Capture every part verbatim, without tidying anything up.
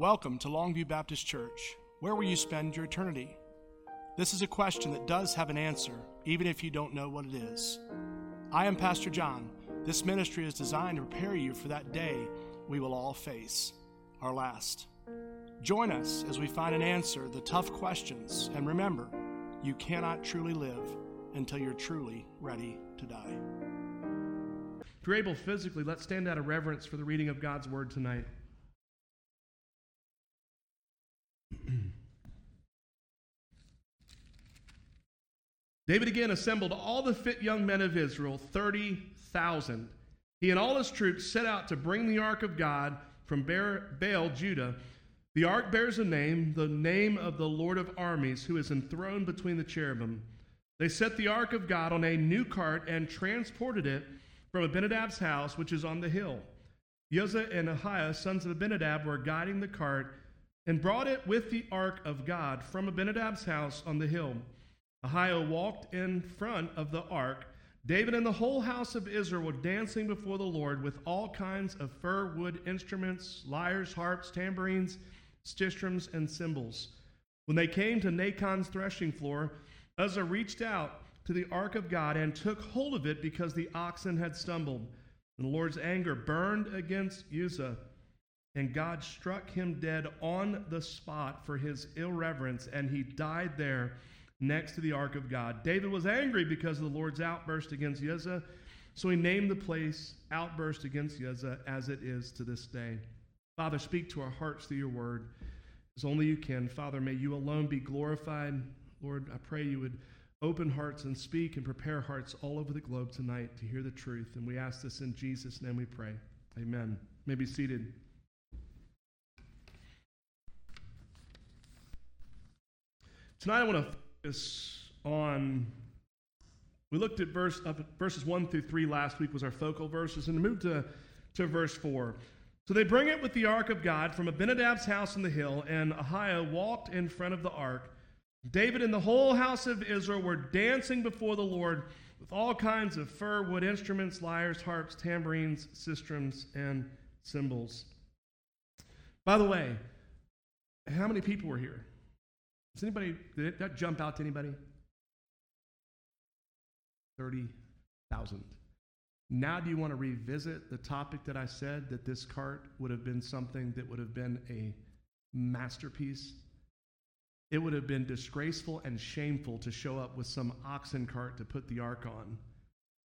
Welcome to Longview Baptist Church. Where will you spend your eternity? This is a question that does have an answer, even if you don't know what it is. I am Pastor John. This ministry is designed to prepare you for that day we will all face, our last. Join us as we find and answer the tough questions, and remember, you cannot truly live until you're truly ready to die. If you're able physically, let's stand out of reverence for the reading of God's Word tonight. David again assembled all the fit young men of Israel, thirty thousand. He and all his troops set out to bring the ark of God from Baal, Judah. The ark bears a name, the name of the Lord of armies, who is enthroned between the cherubim. They set the ark of God on a new cart and transported it from Abinadab's house, which is on the hill. Yozah and Ahiah, sons of Abinadab, were guiding the cart and brought it with the ark of God from Abinadab's house on the hill. Ahiah walked in front of the ark. David and the whole house of Israel were dancing before the Lord with all kinds of fir wood instruments, lyres, harps, tambourines, sistrums, and cymbals. When they came to Nacon's threshing floor, Uzzah reached out to the ark of God and took hold of it because the oxen had stumbled. And the Lord's anger burned against Yezza, and God struck him dead on the spot for his irreverence, and he died there next to the ark of God. David was angry because of the Lord's outburst against Yezza, so he named the place Outburst Against Yezza, as it is to this day. Father, speak to our hearts through your word as only you can. Father, may you alone be glorified. Lord, I pray you would open hearts and speak and prepare hearts all over the globe tonight to hear the truth. And we ask this in Jesus' name we pray. Amen. You may be seated. Tonight I want to focus on, we looked at verse uh, verses one through three last week was our focal verses, and moved to, to verse four. So they bring it with the ark of God from Abinadab's house on the hill, and Ahiah walked in front of the ark. David and the whole house of Israel were dancing before the Lord with all kinds of fir wood instruments, lyres, harps, tambourines, sistrums, and cymbals. By the way, how many people were here? Does anybody, did that jump out to anybody? thirty thousand. Now do you want to revisit the topic that I said, that this cart would have been something that would have been a masterpiece? It would have been disgraceful and shameful to show up with some oxen cart to put the ark on.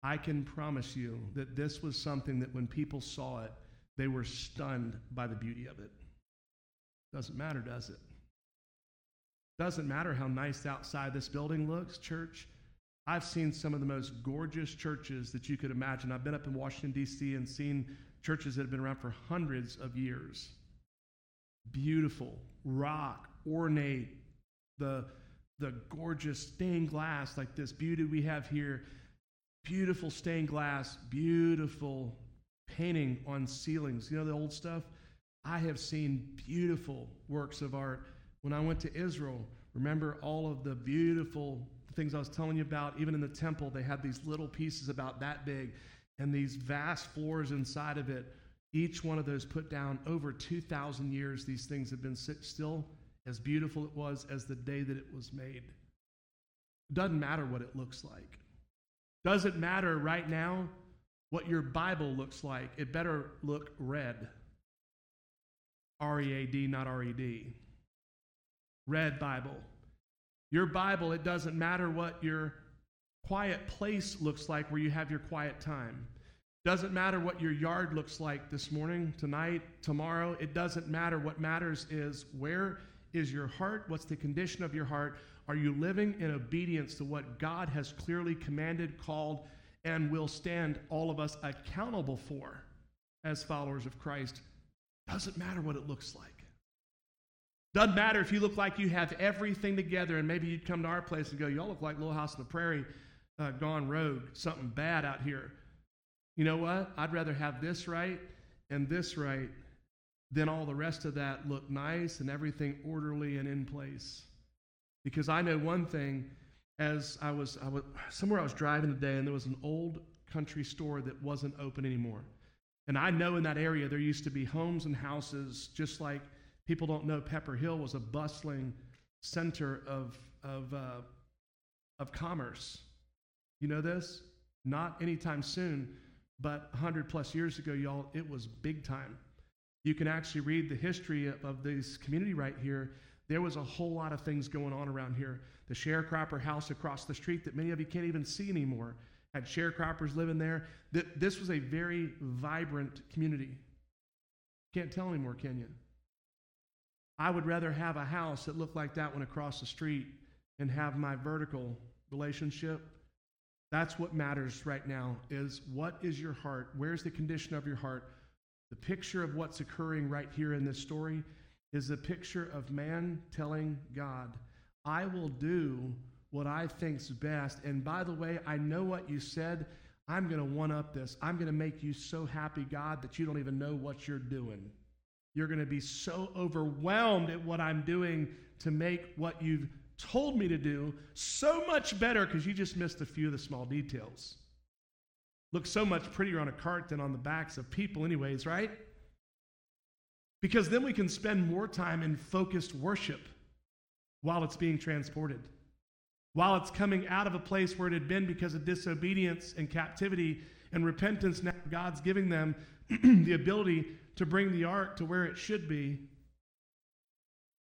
I can promise you that this was something that when people saw it, they were stunned by the beauty of it. Doesn't matter, does it? Doesn't matter how nice outside this building looks, church. I've seen some of the most gorgeous churches that you could imagine. I've been up in Washington, D C and seen churches that have been around for hundreds of years. Beautiful, rock, ornate, the, the gorgeous stained glass like this beauty we have here. Beautiful stained glass, beautiful painting on ceilings. You know the old stuff? I have seen beautiful works of art. When I went to Israel, remember all of the beautiful things I was telling you about? Even in the temple, they had these little pieces about that big and these vast floors inside of it. Each one of those put down over two thousand years. These things have been still as beautiful it was as the day that it was made. It doesn't matter what it looks like. Doesn't matter right now what your Bible looks like. It better look red. R E A D, not R E D. Red Bible. Your Bible, it doesn't matter what your quiet place looks like where you have your quiet time. Doesn't matter what your yard looks like this morning, tonight, tomorrow. It doesn't matter. What matters is, where is your heart? What's the condition of your heart? Are you living in obedience to what God has clearly commanded, called, and will stand all of us accountable for as followers of Christ? Doesn't matter what it looks like. Doesn't matter if you look like you have everything together, and maybe you'd come to our place and go, y'all look like Little House on the Prairie uh, gone rogue, something bad out here. You know what? I'd rather have this right and this right than all the rest of that look nice and everything orderly and in place. Because I know one thing, as I was, I was somewhere I was driving today, and there was an old country store that wasn't open anymore. And I know in that area there used to be homes and houses just like People don't know Pepper Hill was a bustling center of of uh, of commerce. You know this? Not anytime soon, but one hundred plus years ago, y'all, it was big time. You can actually read the history of, of this community right here. There was a whole lot of things going on around here. The sharecropper house across the street that many of you can't even see anymore had sharecroppers living there. Th- this was a very vibrant community. Can't tell anymore, can you? I would rather have a house that looked like that one across the street and have my vertical relationship. That's what matters right now, is what is your heart? Where's the condition of your heart? The picture of what's occurring right here in this story is the picture of man telling God, I will do what I think's best. And by the way, I know what you said. I'm going to one-up this. I'm going to make you so happy, God, that you don't even know what you're doing. You're going to be so overwhelmed at what I'm doing to make what you've told me to do so much better, because you just missed a few of the small details. Looks so much prettier on a cart than on the backs of people anyways, right? Because then we can spend more time in focused worship while it's being transported, while it's coming out of a place where it had been because of disobedience and captivity and repentance. Now God's giving them the ability to bring the ark to where it should be.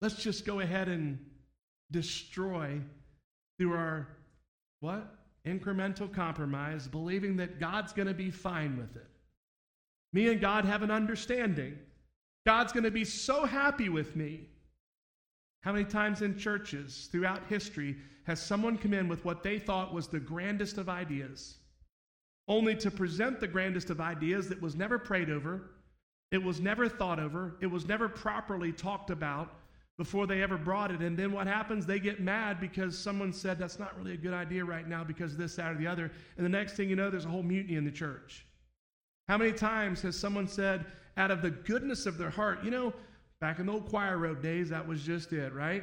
Let's just go ahead and destroy through our, what? Incremental compromise, believing that God's going to be fine with it. Me and God have an understanding. God's going to be so happy with me. How many times in churches throughout history has someone come in with what they thought was the grandest of ideas, only to present the grandest of ideas that was never prayed over, it was never thought over, it was never properly talked about before they ever brought it. And then what happens? They get mad because someone said, that's not really a good idea right now because of this, that, or the other. And the next thing you know, there's a whole mutiny in the church. How many times has someone said, out of the goodness of their heart, you know, back in the old choir robe days, that was just it, right?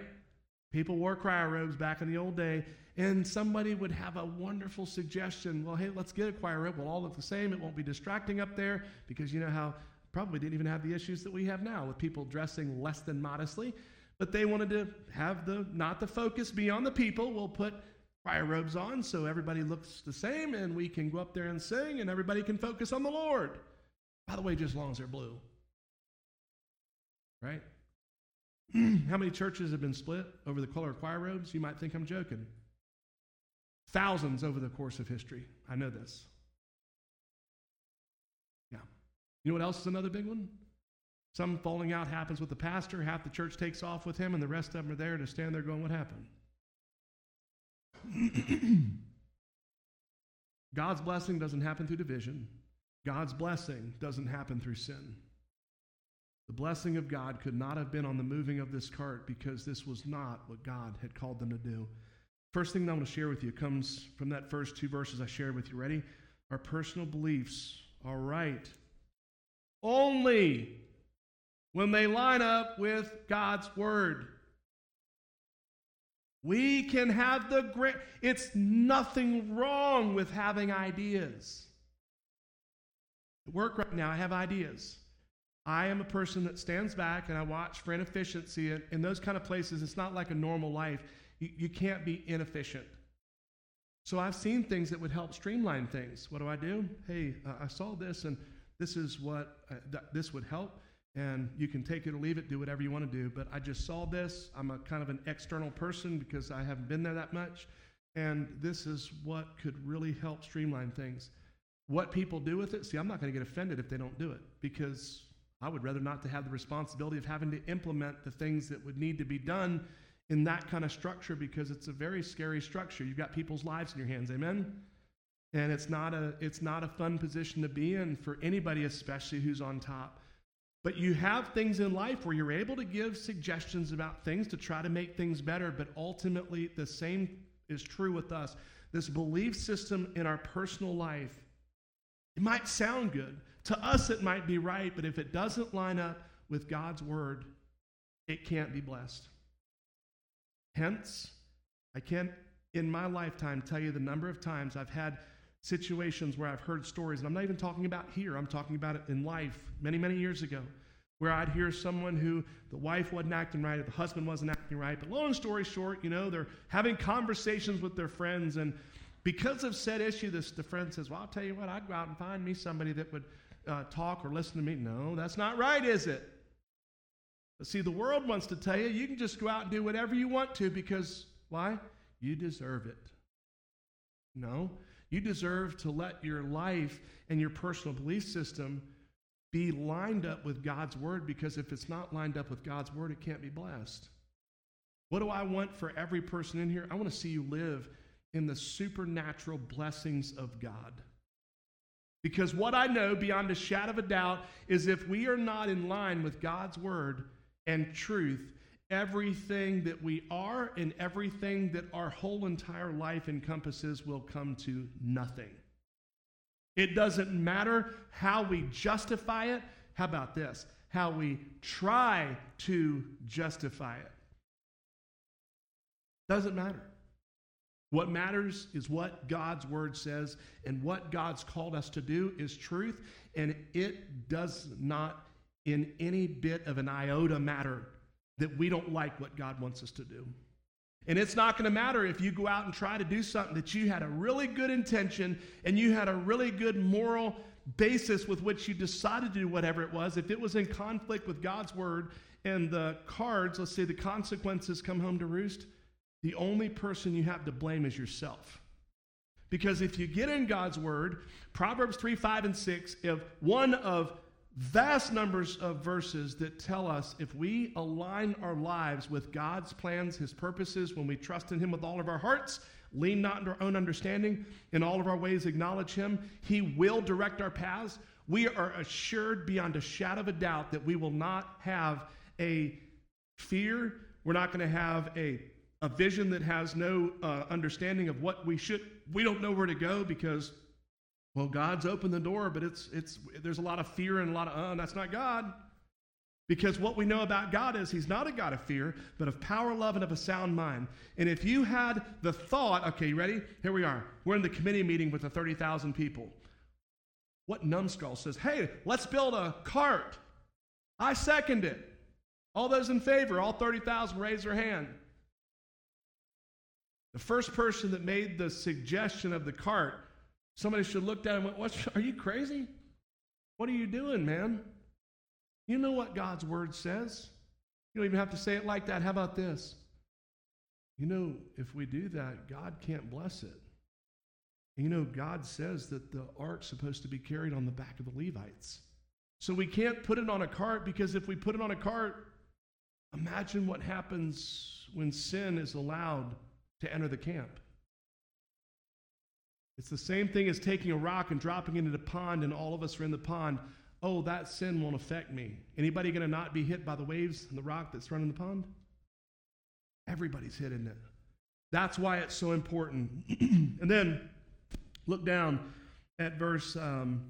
People wore choir robes back in the old day, and somebody would have a wonderful suggestion. Well, hey, let's get a choir robe. We'll all look the same. It won't be distracting up there, because you know how probably didn't even have the issues that we have now with people dressing less than modestly. But they wanted to have the, not the focus be on the people. We'll put choir robes on so everybody looks the same and we can go up there and sing and everybody can focus on the Lord. By the way, just as long as they're blue. Right? How many churches have been split over the color of choir robes? You might think I'm joking. Thousands over the course of history. I know this. Yeah. You know what else is another big one? Some falling out happens with the pastor. Half the church takes off with him, and the rest of them are there to stand there going, what happened? God's blessing doesn't happen through division. God's blessing doesn't happen through sin. The blessing of God could not have been on the moving of this cart, because this was not what God had called them to do. First thing that I want to share with you comes from that first two verses I shared with you. Ready? Our personal beliefs are right only when they line up with God's word. We can have the great, it's nothing wrong with having ideas. At work right now, I have ideas. I am a person that stands back and I watch for inefficiency. And in those kind of places, it's not like a normal life. You, you can't be inefficient. So I've seen things that would help streamline things. What do I do? Hey, uh, I saw this, and this is what uh, th- this would help. And you can take it or leave it, do whatever you want to do. But I just saw this. I'm a kind of an external person because I haven't been there that much. And this is what could really help streamline things. What people do with it, see, I'm not going to get offended if they don't do it, because I would rather not to have the responsibility of having to implement the things that would need to be done in that kind of structure, because it's a very scary structure. You've got people's lives in your hands, amen? And it's not a, it's not a fun position to be in for anybody, especially who's on top. But you have things in life where you're able to give suggestions about things to try to make things better, but ultimately the same is true with us. This belief system in our personal life, it might sound good. To us it might be right, but if it doesn't line up with God's word, it can't be blessed. Hence, I can't in my lifetime tell you the number of times I've had situations where I've heard stories, and I'm not even talking about here, I'm talking about it in life many, many years ago, where I'd hear someone who the wife wasn't acting right, or the husband wasn't acting right. But long story short, you know, they're having conversations with their friends. And because of said issue, this, the friend says, well, I'll tell you what, I'd go out and find me somebody that would uh, talk or listen to me. No, that's not right, is it? But see, the world wants to tell you, you can just go out and do whatever you want to because, why? You deserve it. No, you deserve to let your life and your personal belief system be lined up with God's word, because if it's not lined up with God's word, it can't be blessed. What do I want for every person in here? I want to see you live in the supernatural blessings of God. Because what I know beyond a shadow of a doubt is if we are not in line with God's word and truth, everything that we are and everything that our whole entire life encompasses will come to nothing. It doesn't matter how we justify it. How about this? How we try to justify it. Doesn't matter. What matters is what God's word says, and what God's called us to do is truth, and it does not in any bit of an iota matter that we don't like what God wants us to do. And it's not going to matter if you go out and try to do something that you had a really good intention and you had a really good moral basis with which you decided to do whatever it was. If it was in conflict with God's word and the cards, let's say the consequences come home to roost, the only person you have to blame is yourself. Because if you get in God's word, Proverbs three, five, and six, if one of vast numbers of verses that tell us if we align our lives with God's plans, his purposes, when we trust in him with all of our hearts, lean not into our own understanding, in all of our ways acknowledge him, he will direct our paths. We are assured beyond a shadow of a doubt that we will not have a fear. We're not going to have a, a vision that has no uh, understanding of what we should. We don't know where to go because, well, God's opened the door, but it's it's there's a lot of fear and a lot of, uh, that's not God. Because what we know about God is he's not a God of fear, but of power, love, and of a sound mind. And if you had the thought, okay, you ready? Here we are. We're in the committee meeting with the thirty thousand people. What numbskull says, hey, let's build a cart. I second it. All those in favor, all thirty thousand, raise their hand. The first person that made the suggestion of the cart, somebody should have looked at him and went, what, are you crazy? What are you doing, man? You know what God's word says. You don't even have to say it like that. How about this? You know, if we do that, God can't bless it. And you know, God says that the ark's supposed to be carried on the back of the Levites. So we can't put it on a cart, because if we put it on a cart, imagine what happens when sin is allowed to enter the camp. It's the same thing as taking a rock and dropping it into the pond, and all of us are in the pond. Oh, that sin won't affect me. Anybody going to not be hit by the waves and the rock that's running the pond? Everybody's hit, isn't it? That's why it's so important. And then look down at verse um,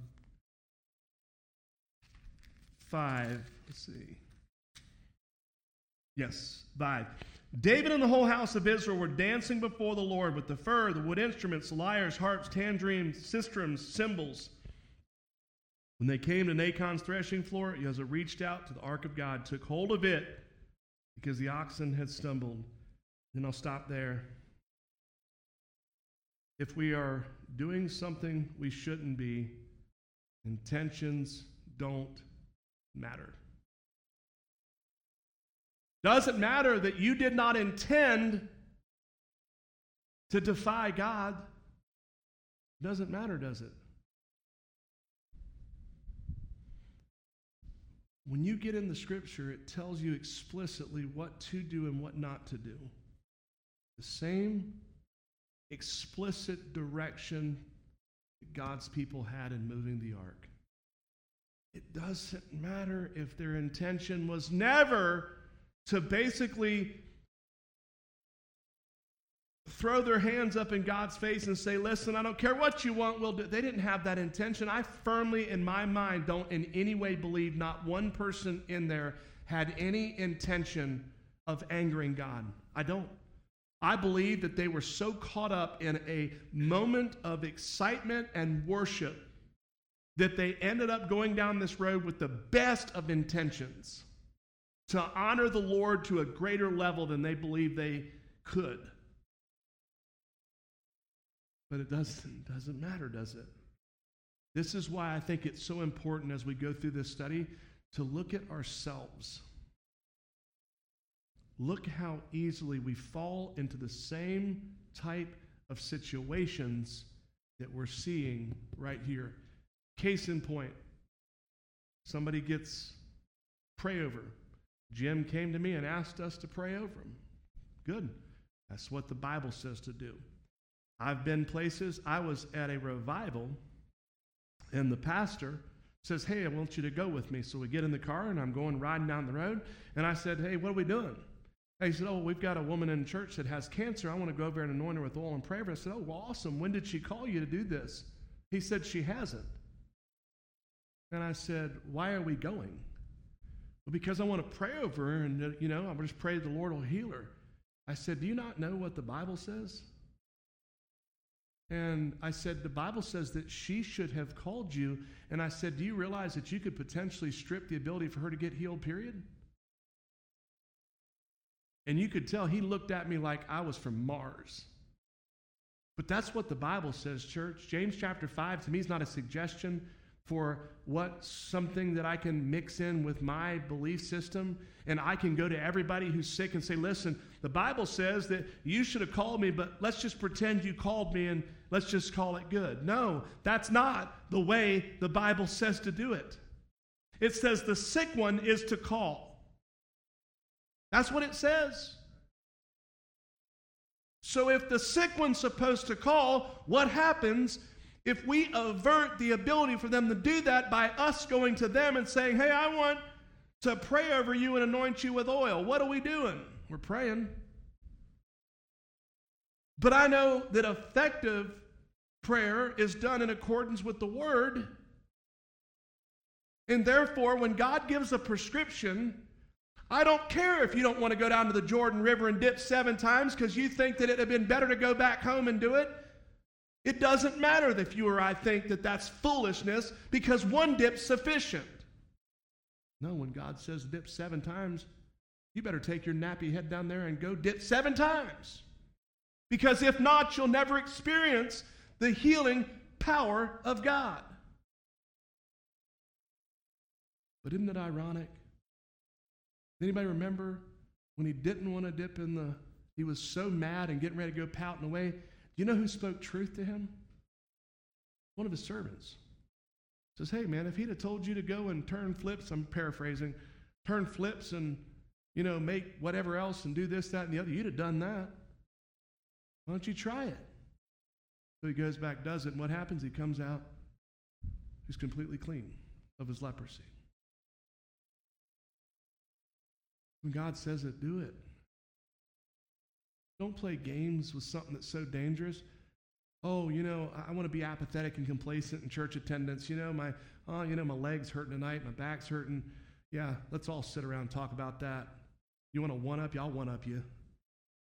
five. Let's see. Yes, five. David and the whole house of Israel were dancing before the Lord with the fir, the wood instruments, lyres, harps, tangerines, sistrums, cymbals. When they came to Nacon's threshing floor, Yezza reached out to the ark of God, took hold of it, because the oxen had stumbled. Then I'll stop there. If we are doing something we shouldn't be, intentions don't matter. Doesn't matter that you did not intend to defy God. Doesn't matter, does it? When you get in the scripture, it tells you explicitly what to do and what not to do. The same explicit direction that God's people had in moving the ark. It doesn't matter if their intention was never to basically throw their hands up in God's face and say, listen, I don't care what you want, we'll do it. They didn't have that intention. I firmly, in my mind, don't in any way believe not one person in there had any intention of angering God. I don't. I believe that they were so caught up in a moment of excitement and worship that they ended up going down this road with the best of intentions to honor the Lord to a greater level than they believed they could. But it doesn't, doesn't matter, does it? This is why I think it's so important as we go through this study to look at ourselves. Look how easily we fall into the same type of situations that we're seeing right here. Case in point, somebody gets pray over. Jim came to me and asked us to pray over him. Good. That's what the Bible says to do. I've been places, I was at a revival, and the pastor says, hey, I want you to go with me. So we get in the car, and I'm going riding down the road, and I said, hey, what are we doing? And he said, oh, we've got a woman in church that has cancer. I want to go over and anoint her with oil and pray for her. I said, oh, well, awesome. When did she call you to do this? He said, she hasn't. And I said, why are we going? Well, because I want to pray over her, and, you know, I just pray the Lord will heal her. I said, do you not know what the Bible says? And I said, the Bible says that she should have called you. And I said, do you realize that you could potentially strip the ability for her to get healed, period? And you could tell he looked at me like I was from Mars. But that's what the Bible says, church. James chapter five, to me, is not a suggestion for what something that I can mix in with my belief system, and I can go to everybody who's sick and say, listen, the Bible says that you should have called me, but let's just pretend you called me and let's just call it good. No, that's not the way the Bible says to do it. It says the sick one is to call. That's what it says. So if the sick one's supposed to call, what happens if we avert the ability for them to do that by us going to them and saying, hey, I want to pray over you and anoint you with oil? What are we doing? We're praying. But I know that effective prayer is done in accordance with the word. And therefore, when God gives a prescription, I don't care if you don't want to go down to the Jordan River and dip seven times because you think that it would have been better to go back home and do it. It doesn't matter if you or I think that that's foolishness because one dip's sufficient. No, when God says dip seven times, you better take your nappy head down there and go dip seven times. Because if not, you'll never experience the healing power of God. But isn't it ironic? Anybody remember when he didn't want to dip in the, he was so mad and getting ready to go pouting away. You know who spoke truth to him? One of his servants. Says, hey, man, if he'd have told you to go and turn flips, I'm paraphrasing, turn flips and, you know, make whatever else and do this, that, and the other, you'd have done that. Why don't you try it? So he goes back, does it, and what happens? He comes out, he's completely clean of his leprosy. When God says it, do it. Don't play games with something that's so dangerous. Oh, you know, I want to be apathetic and complacent in church attendance. You know, my oh, you know, my leg's hurting tonight, my back's hurting. Yeah, let's all sit around and talk about that. You want to one-up you? I'll one-up you.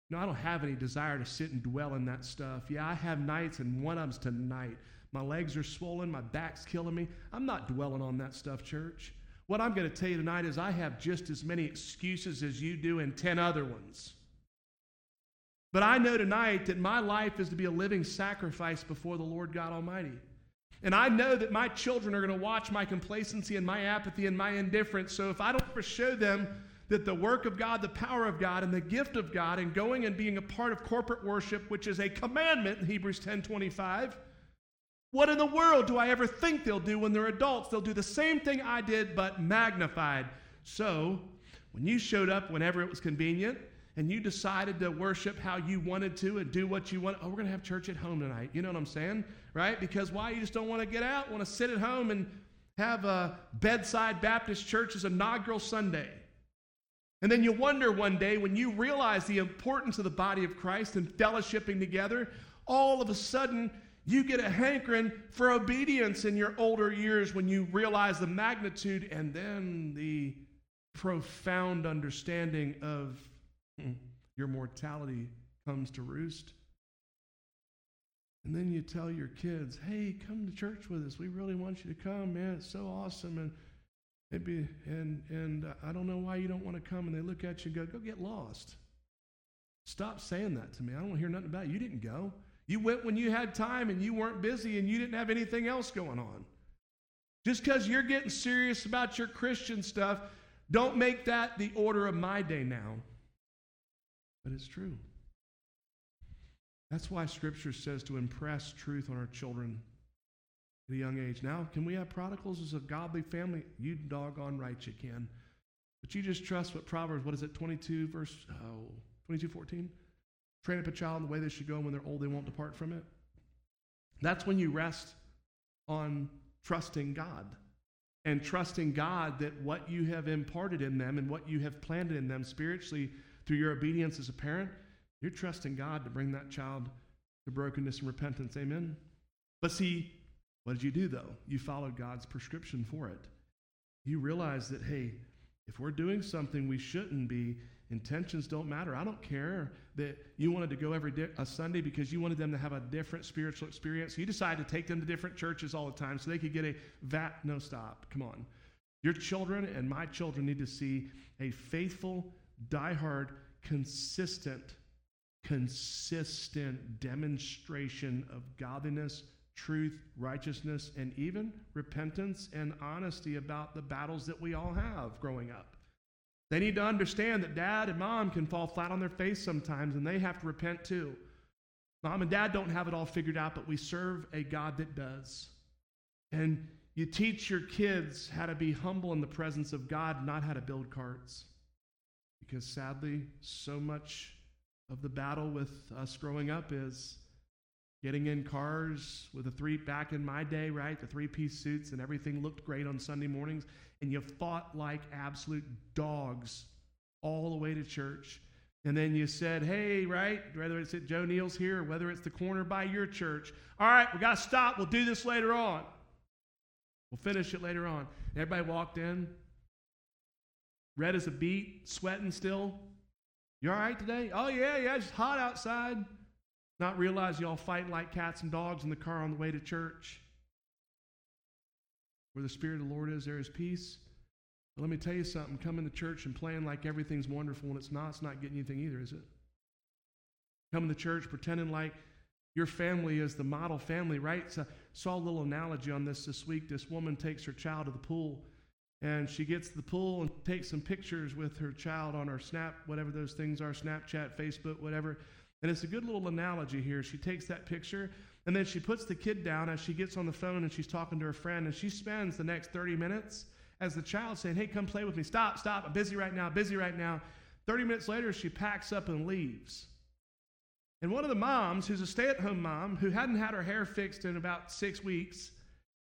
No, I don't have any desire to sit and dwell in that stuff. Yeah, I have nights and one-ups tonight. My legs are swollen, my back's killing me. I'm not dwelling on that stuff, church. What I'm going to tell you tonight is I have just as many excuses as you do and ten other ones. But I know tonight that my life is to be a living sacrifice before the Lord God Almighty. And I know that my children are going to watch my complacency and my apathy and my indifference. So if I don't ever show them that the work of God, the power of God, and the gift of God, and going and being a part of corporate worship, which is a commandment in Hebrews ten twenty-five, what in the world do I ever think they'll do when they're adults? They'll do the same thing I did, but magnified. So when you showed up whenever it was convenient, and you decided to worship how you wanted to and do what you want. Oh, we're going to have church at home tonight. You know what I'm saying, right? Because why? You just don't want to get out, want to sit at home and have a Bedside Baptist Church's inaugural Sunday. And then you wonder one day when you realize the importance of the body of Christ and fellowshipping together, all of a sudden you get a hankering for obedience in your older years when you realize the magnitude and then the profound understanding of your mortality comes to roost. And then you tell your kids, hey, come to church with us. We really want you to come, man. It's so awesome. And maybe, and and uh, I don't know why you don't want to come. And they look at you and go, go get lost. Stop saying that to me. I don't want to hear nothing about it. You didn't go. You went when you had time and you weren't busy and you didn't have anything else going on. Just because you're getting serious about your Christian stuff, don't make that the order of my day now. But it's true. That's why Scripture says to impress truth on our children at a young age. Now, can we have prodigals as a godly family? You doggone right you can. But you just trust what Proverbs, what is it, twenty-two, verse oh, twenty-two fourteen? Train up a child in the way they should go, and when they're old, they won't depart from it. That's when you rest on trusting God and trusting God that what you have imparted in them and what you have planted in them spiritually through your obedience as a parent, you're trusting God to bring that child to brokenness and repentance. Amen? But see, what did you do, though? You followed God's prescription for it. You realize that, hey, if we're doing something we shouldn't be, intentions don't matter. I don't care that you wanted to go every day, a Sunday because you wanted them to have a different spiritual experience. You decided to take them to different churches all the time so they could get a vat, no stop. Come on. Your children and my children need to see a faithful, diehard, consistent, consistent demonstration of godliness, truth, righteousness, and even repentance and honesty about the battles that we all have growing up. They need to understand that dad and mom can fall flat on their face sometimes, and they have to repent too. Mom and dad don't have it all figured out, but we serve a God that does. And you teach your kids how to be humble in the presence of God, not how to build carts. Because sadly, so much of the battle with us growing up is getting in cars with a three, back in my day, right? The three-piece suits and everything looked great on Sunday mornings. And you fought like absolute dogs all the way to church. And then you said, hey, right, whether it's at Joe Neal's here or whether it's the corner by your church, all right, we got to stop. We'll do this later on. We'll finish it later on. Everybody walked in, red as a beet, sweating still. You all right today? Oh, yeah, yeah, it's hot outside. Not realize y'all fighting like cats and dogs in the car on the way to church. Where the Spirit of the Lord is, there is peace. But let me tell you something. Coming to church and playing like everything's wonderful when it's not, it's not getting anything either, is it? Coming to church pretending like your family is the model family, right? So, saw a little analogy on this this week. This woman takes her child to the pool, and she gets to the pool and takes some pictures with her child on her Snap, whatever those things are, Snapchat, Facebook, whatever. And it's a good little analogy here. She takes that picture, and then she puts the kid down as she gets on the phone and she's talking to her friend, and she spends the next thirty minutes as the child saying, hey, come play with me. Stop, stop. I'm busy right now, busy right now. thirty minutes later, she packs up and leaves. And one of the moms, who's a stay-at-home mom, who hadn't had her hair fixed in about six weeks,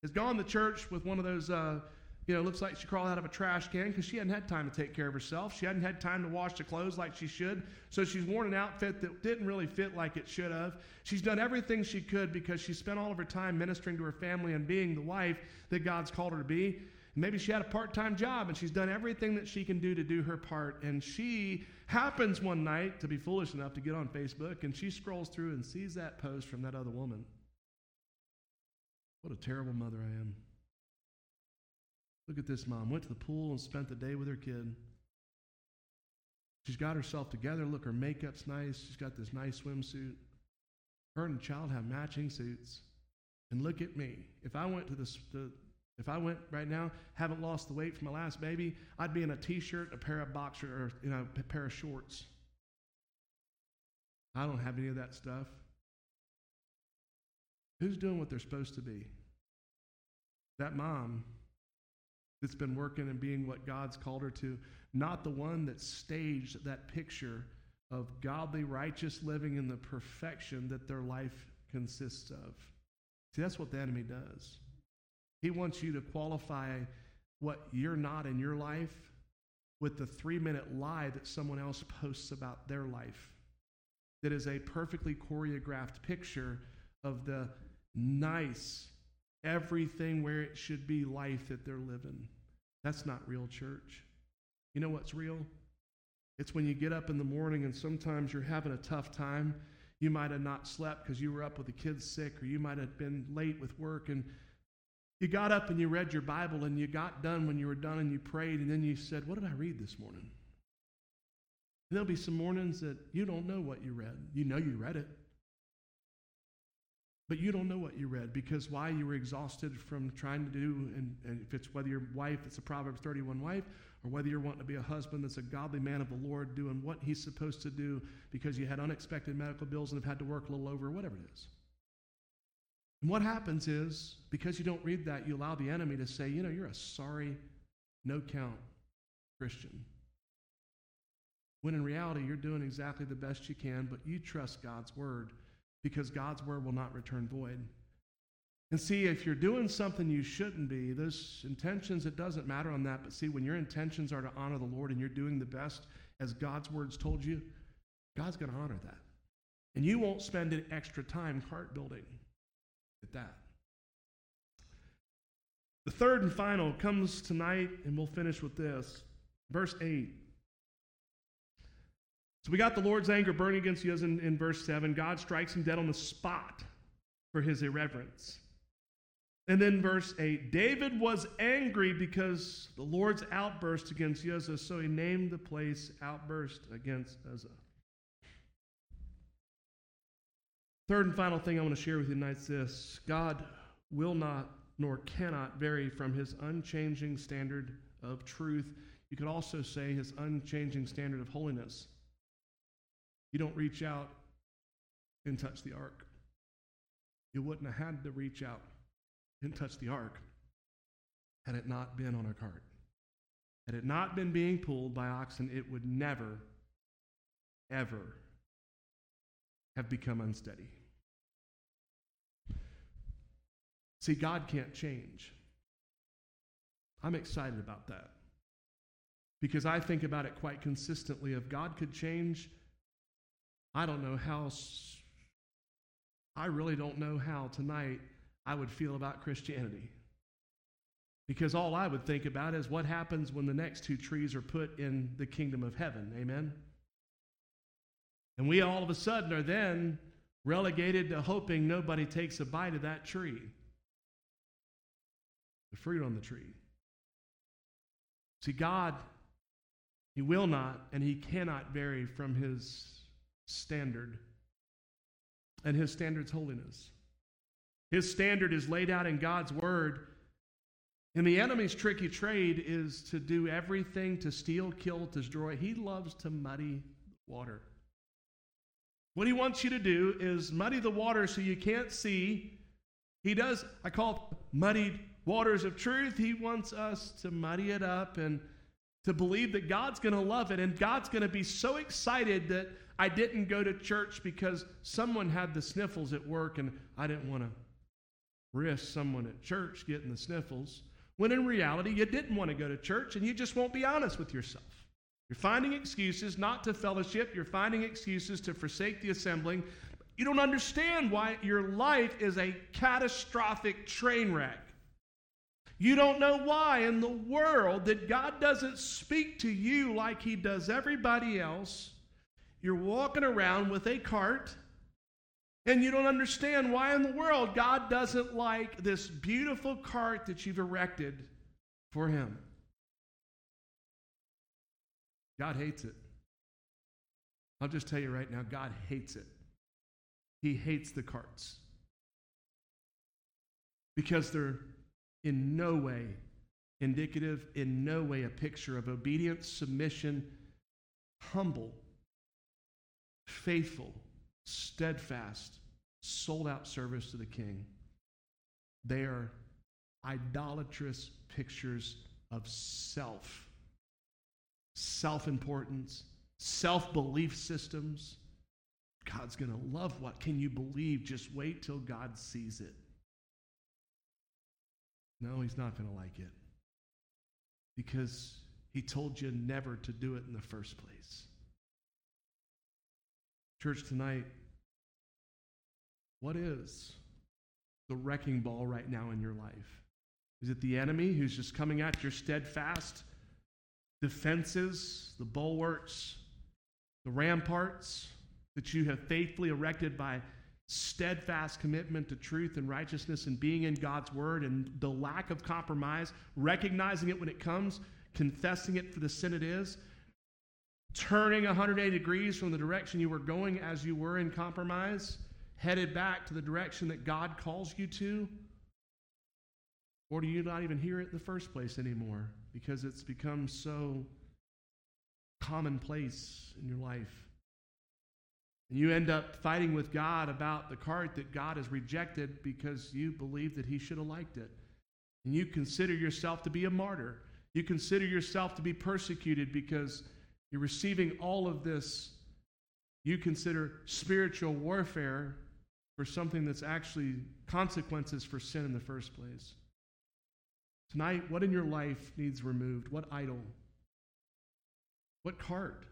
has gone to church with one of those, uh, you know, looks like she crawled out of a trash can because she hadn't had time to take care of herself. She hadn't had time to wash the clothes like she should. So she's worn an outfit that didn't really fit like it should have. She's done everything she could because she spent all of her time ministering to her family and being the wife that God's called her to be. And maybe she had a part-time job, and she's done everything that she can do to do her part. And she happens one night to be foolish enough to get on Facebook, and she scrolls through and sees that post from that other woman. What a terrible mother I am. Look at this mom. Went to the pool and spent the day with her kid. She's got herself together. Look, her makeup's nice. She's got this nice swimsuit. Her and the child have matching suits. And look at me. If I went to the, the if I went right now, haven't lost the weight from my last baby, I'd be in a t-shirt, a pair of boxer, or you know, a pair of shorts. I don't have any of that stuff. Who's doing what they're supposed to be? That mom that's been working and being what God's called her to, not the one that staged that picture of godly, righteous living in the perfection that their life consists of. See, that's what the enemy does. He wants you to qualify what you're not in your life with the three-minute lie that someone else posts about their life. That is a perfectly choreographed picture of the nice, everything where it should be life that they're living. That's not real church. You know what's real? It's when you get up in the morning and sometimes you're having a tough time You might have not slept because you were up with the kids sick, or you might have been late with work, and you got up and you read your Bible, and you got done when you were done, and you prayed, and then you said, what did I read this morning? And there'll be some mornings that you don't know what you read. You know you read it, but you don't know what you read, because why? You were exhausted from trying to do, and, and if it's whether your wife, it's a Proverbs thirty-one wife, or whether you're wanting to be a husband that's a godly man of the Lord, doing what he's supposed to do because you had unexpected medical bills and have had to work a little over, whatever it is. And what happens is, because you don't read that, you allow the enemy to say, you know, you're a sorry, no-count Christian. When in reality, you're doing exactly the best you can, but you trust God's word, because God's word will not return void. And see, if you're doing something you shouldn't be, those intentions, it doesn't matter on that. But see, when your intentions are to honor the Lord and you're doing the best as God's word's told you, God's going to honor that. And you won't spend an extra time cart building at that. The third and final comes tonight, and we'll finish with this. Verse eight. So we got the Lord's anger burning against Yezza in, in verse seven. God strikes him dead on the spot for his irreverence. And then verse eight, David was angry because the Lord's outburst against Yezza, so he named the place Outburst Against Uzzah. Third and final thing I want to share with you tonight is this. God will not nor cannot vary from his unchanging standard of truth. You could also say his unchanging standard of holiness. You don't reach out and touch the ark. You wouldn't have had to reach out and touch the ark had it not been on a cart. Had it not been being pulled by oxen, it would never, ever have become unsteady. See, God can't change. I'm excited about that, because I think about it quite consistently. If God could change, I don't know how, I really don't know how tonight I would feel about Christianity. Because all I would think about is what happens when the next two trees are put in the kingdom of heaven. Amen? And we all of a sudden are then relegated to hoping nobody takes a bite of that tree, the fruit on the tree. See, God, he will not and he cannot vary from his standard, and his standard's holiness. His standard is laid out in God's word, and the enemy's tricky trade is to do everything to steal, kill, destroy. He loves to muddy water. What he wants you to do is muddy the water so you can't see. He does, I call it muddied waters of truth. He wants us to muddy it up and to believe that God's going to love it, and God's going to be so excited that I didn't go to church because someone had the sniffles at work and I didn't want to risk someone at church getting the sniffles, when in reality you didn't want to go to church and you just won't be honest with yourself. You're finding excuses not to fellowship. You're finding excuses to forsake the assembling. You don't understand why your life is a catastrophic train wreck. You don't know why in the world that God doesn't speak to you like he does everybody else. You're walking around with a cart, and you don't understand why in the world God doesn't like this beautiful cart that you've erected for him. God hates it. I'll just tell you right now, God hates it. He hates the carts, because they're in no way indicative, in no way a picture of obedience, submission, humble, faithful, steadfast, sold-out service to the King. They are idolatrous pictures of self, self-importance, self-belief systems. God's going to love what? Can you believe? Just wait till God sees it. No, he's not going to like it, because he told you never to do it in the first place. Church, tonight, what is the wrecking ball right now in your life? Is it the enemy who's just coming at your steadfast defenses, the bulwarks, the ramparts, that you have faithfully erected by steadfast commitment to truth and righteousness and being in God's word and the lack of compromise, recognizing it when it comes, confessing it for the sin it is, turning one hundred eighty degrees from the direction you were going as you were in compromise, headed back to the direction that God calls you to? Or do you not even hear it in the first place anymore because it's become so commonplace in your life? And you end up fighting with God about the cart that God has rejected because you believe that he should have liked it. And you consider yourself to be a martyr. You consider yourself to be persecuted because you're receiving all of this. You consider spiritual warfare for something that's actually consequences for sin in the first place. Tonight, what in your life needs removed? What idol? What cart?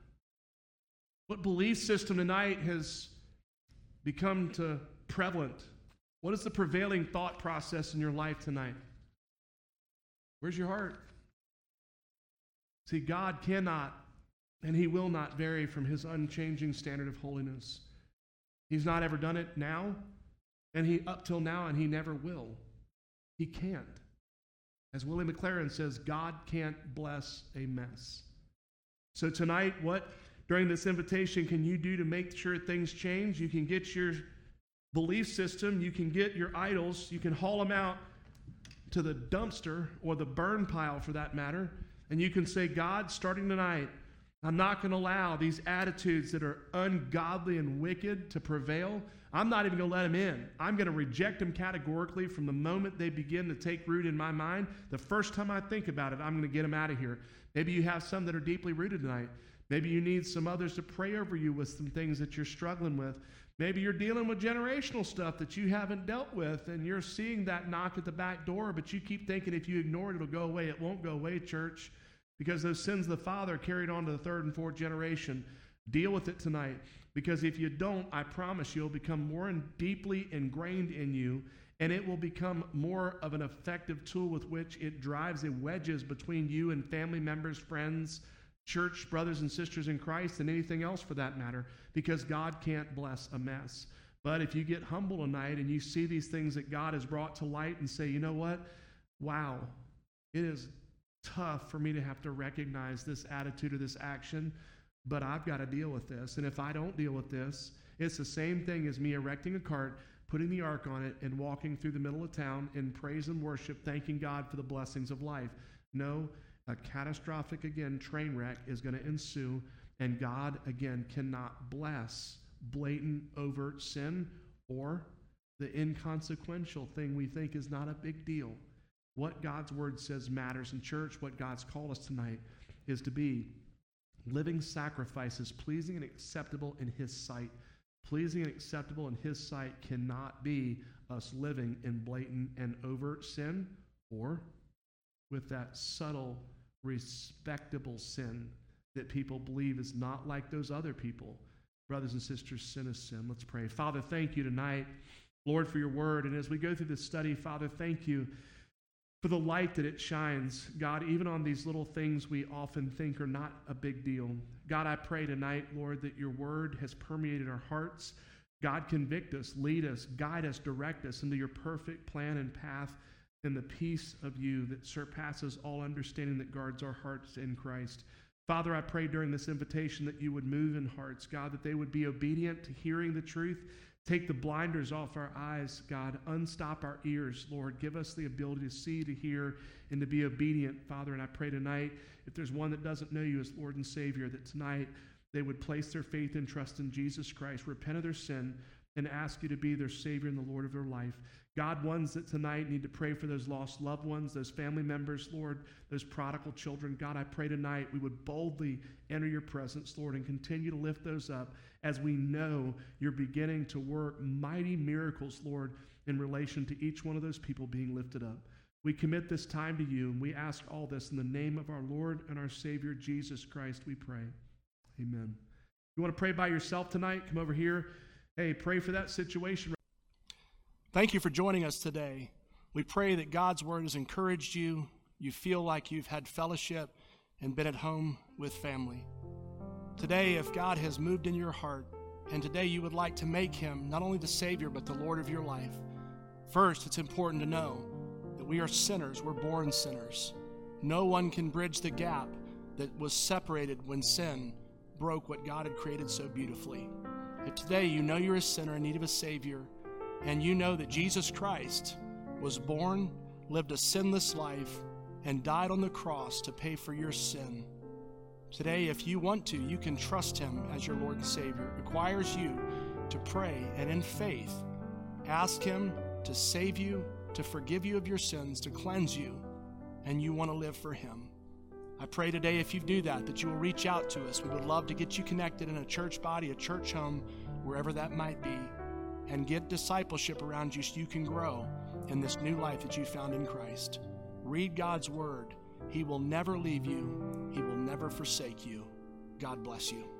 What belief system tonight has become too prevalent? What is the prevailing thought process in your life tonight? Where's your heart? See, God cannot and he will not vary from his unchanging standard of holiness. He's not ever done it now, and he up till now, and he never will. He can't. As Willie McLaren says, God can't bless a mess. So tonight, what during this invitation, can you do to make sure things change? You can get your belief system. You can get your idols. You can haul them out to the dumpster or the burn pile, for that matter. And you can say, God, starting tonight, I'm not going to allow these attitudes that are ungodly and wicked to prevail. I'm not even going to let them in. I'm going to reject them categorically from the moment they begin to take root in my mind. The first time I think about it, I'm going to get them out of here. Maybe you have some that are deeply rooted tonight. Maybe you need some others to pray over you with some things that you're struggling with. Maybe you're dealing with generational stuff that you haven't dealt with, and you're seeing that knock at the back door, but you keep thinking if you ignore it, it'll go away. It won't go away, church, because those sins of the Father carried on to the third and fourth generation. Deal with it tonight, because if you don't, I promise you'll become more and deeply ingrained in you, and it will become more of an effective tool with which it drives and wedges between you and family members, friends, church brothers and sisters in Christ, and anything else for that matter, because God can't bless a mess. But if you get humble tonight and you see these things that God has brought to light and say, you know what? Wow, it is tough for me to have to recognize this attitude or this action, but I've got to deal with this. And if I don't deal with this, it's the same thing as me erecting a cart, putting the ark on it, and walking through the middle of town in praise and worship, thanking God for the blessings of life. No, a catastrophic, again, train wreck is going to ensue, and God, again, cannot bless blatant, overt sin or the inconsequential thing we think is not a big deal. What God's word says matters in church. What God's called us tonight is to be living sacrifices, pleasing and acceptable in his sight. Pleasing and acceptable in his sight cannot be us living in blatant and overt sin or with that subtle respectable sin that people believe is not like those other people. Brothers and sisters, sin is sin. Let's pray. Father, thank you tonight, Lord, for your word. And as we go through this study, Father, thank you for the light that it shines, God, even on these little things we often think are not a big deal. God, I pray tonight, Lord, that your word has permeated our hearts. God, convict us, lead us, guide us, direct us into your perfect plan and path, and the peace of you that surpasses all understanding that guards our hearts in Christ. Father, I pray during this invitation that you would move in hearts, God, that they would be obedient to hearing the truth. Take the blinders off our eyes, God. Unstop our ears, Lord. Give us the ability to see, to hear, and to be obedient, Father. And I pray tonight, if there's one that doesn't know you as Lord and Savior, that tonight they would place their faith and trust in Jesus Christ, repent of their sin, and ask you to be their Savior and the Lord of their life. God, ones that tonight need to pray for those lost loved ones, those family members, Lord, those prodigal children. God, I pray tonight we would boldly enter your presence, Lord, and continue to lift those up as we know you're beginning to work mighty miracles, Lord, in relation to each one of those people being lifted up. We commit this time to you, and we ask all this in the name of our Lord and our Savior, Jesus Christ, we pray. Amen. You want to pray by yourself tonight? Come over here. Hey, pray for that situation. Thank you for joining us today. We pray that God's word has encouraged you, you feel like you've had fellowship and been at home with family. Today, if God has moved in your heart and today you would like to make him not only the Savior but the Lord of your life, first, it's important to know that we are sinners. We're born sinners. No one can bridge the gap that was separated when sin broke what God had created so beautifully. If today you know you're a sinner in need of a Savior, and you know that Jesus Christ was born, lived a sinless life, and died on the cross to pay for your sin, today, if you want to, you can trust him as your Lord and Savior. It requires you to pray and in faith ask him to save you, to forgive you of your sins, to cleanse you, and you want to live for him. I pray today, if you do that, that you will reach out to us. We would love to get you connected in a church body, a church home, wherever that might be, and get discipleship around you so you can grow in this new life that you found in Christ. Read God's word. He will never leave you. He will never forsake you. God bless you.